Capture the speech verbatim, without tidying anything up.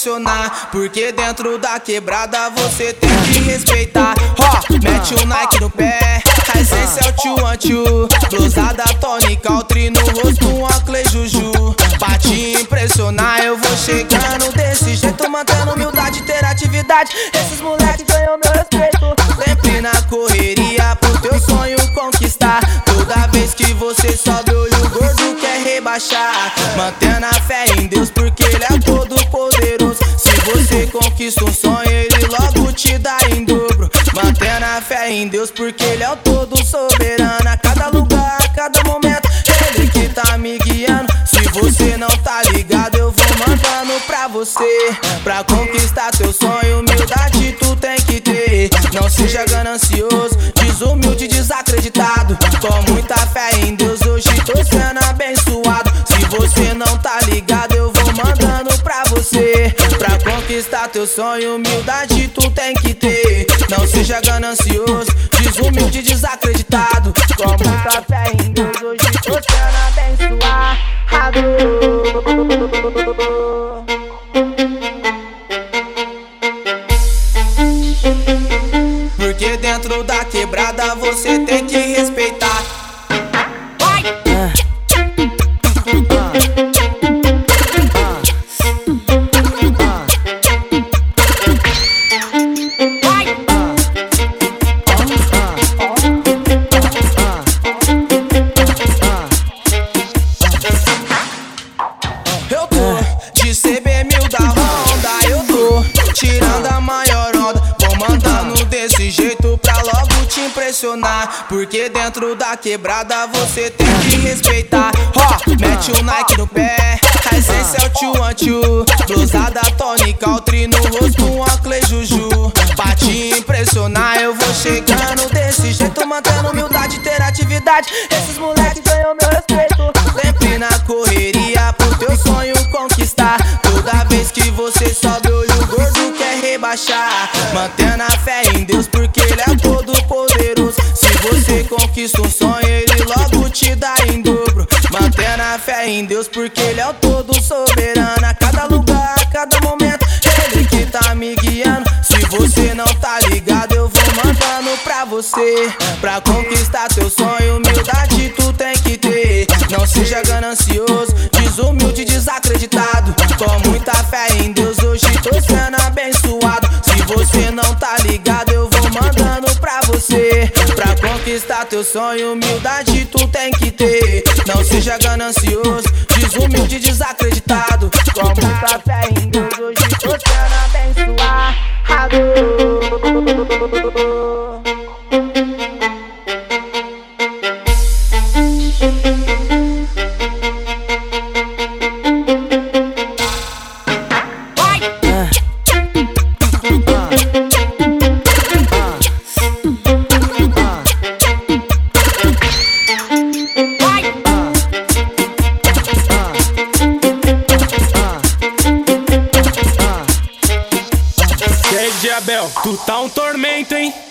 impressionar, porque dentro da quebrada você tem que respeitar. Ó, mete o Nike no pé, a essência é o tio antio, blusada tônica, altri no rosto, Oakley juju. Pra te impressionar eu vou chegando desse jeito, mantendo humildade, interatividade. Esses moleques ganham meu respeito, sempre na correria pro teu sonho conquistar. Toda vez que você sobe olho gordo quer rebaixar, mantendo a fé em Deus porque ele é todo poderoso. Se você conquista um sonho ele logo te dá em dobro, mantendo a fé em Deus porque ele é o todo soberano. A cada lugar, a cada momento ele que tá me guiando. Se você não tá ligado eu vou mandando pra você. Pra conquistar teu sonho humildade tu tem que ter, não seja ganancioso, desumilde, desacreditado. Com muita fé em Deus hoje tô sendo abençoado. Se você não tá ligado eu vou mandando pra você. Pra conquistar teu sonho humildade tu tem que ter, não seja ganancioso, desumilde, desacreditado. Com muita fé em Deus hoje tô sendo abençoado. Porque dentro da quebrada você tem que respeitar. Vai! Ah. Ah. Ah. Vai! Ah. Ah. Ah. Eu tô de C B mil da Honda, eu tô tirando a maior onda. Vou mandando desse jeito pra logo te impressionar, porque dentro da quebrada você tem que respeitar. Ó, mete o Nike no pé, a essência é o tio antio, blusada tônica, altri no rosto, Oakley juju. Pra te impressionar eu vou chegando desse jeito, mantendo humildade, interatividade. Esses moleques ganham meu respeito, sempre na correria pro teu sonho conquistar. Toda vez que você sobe olho gordo quer rebaixar, mantendo a fé em Deus porque ele é todo poderoso. Se você conquista um sonho ele logo te dá em dobro, mantendo a fé em Deus porque ele é o todo soberano. A cada lugar, a cada momento ele que tá me guiando. Se você não tá ligado eu vou mandando pra você. Pra conquistar teu sonho humildade tu tem que ter, não seja ganancioso, desumilde, desacreditado. Com muita fé em Deus hoje tô sendo abençoado. Se você não tá ligado eu vou mandando pra você. Pra conquistar teu sonho humildade tu tem que ter, não seja ganancioso, desumilde, desacreditado. Com muita fé em Deus hoje tô sendo abençoado. Tu tá um tormento, hein?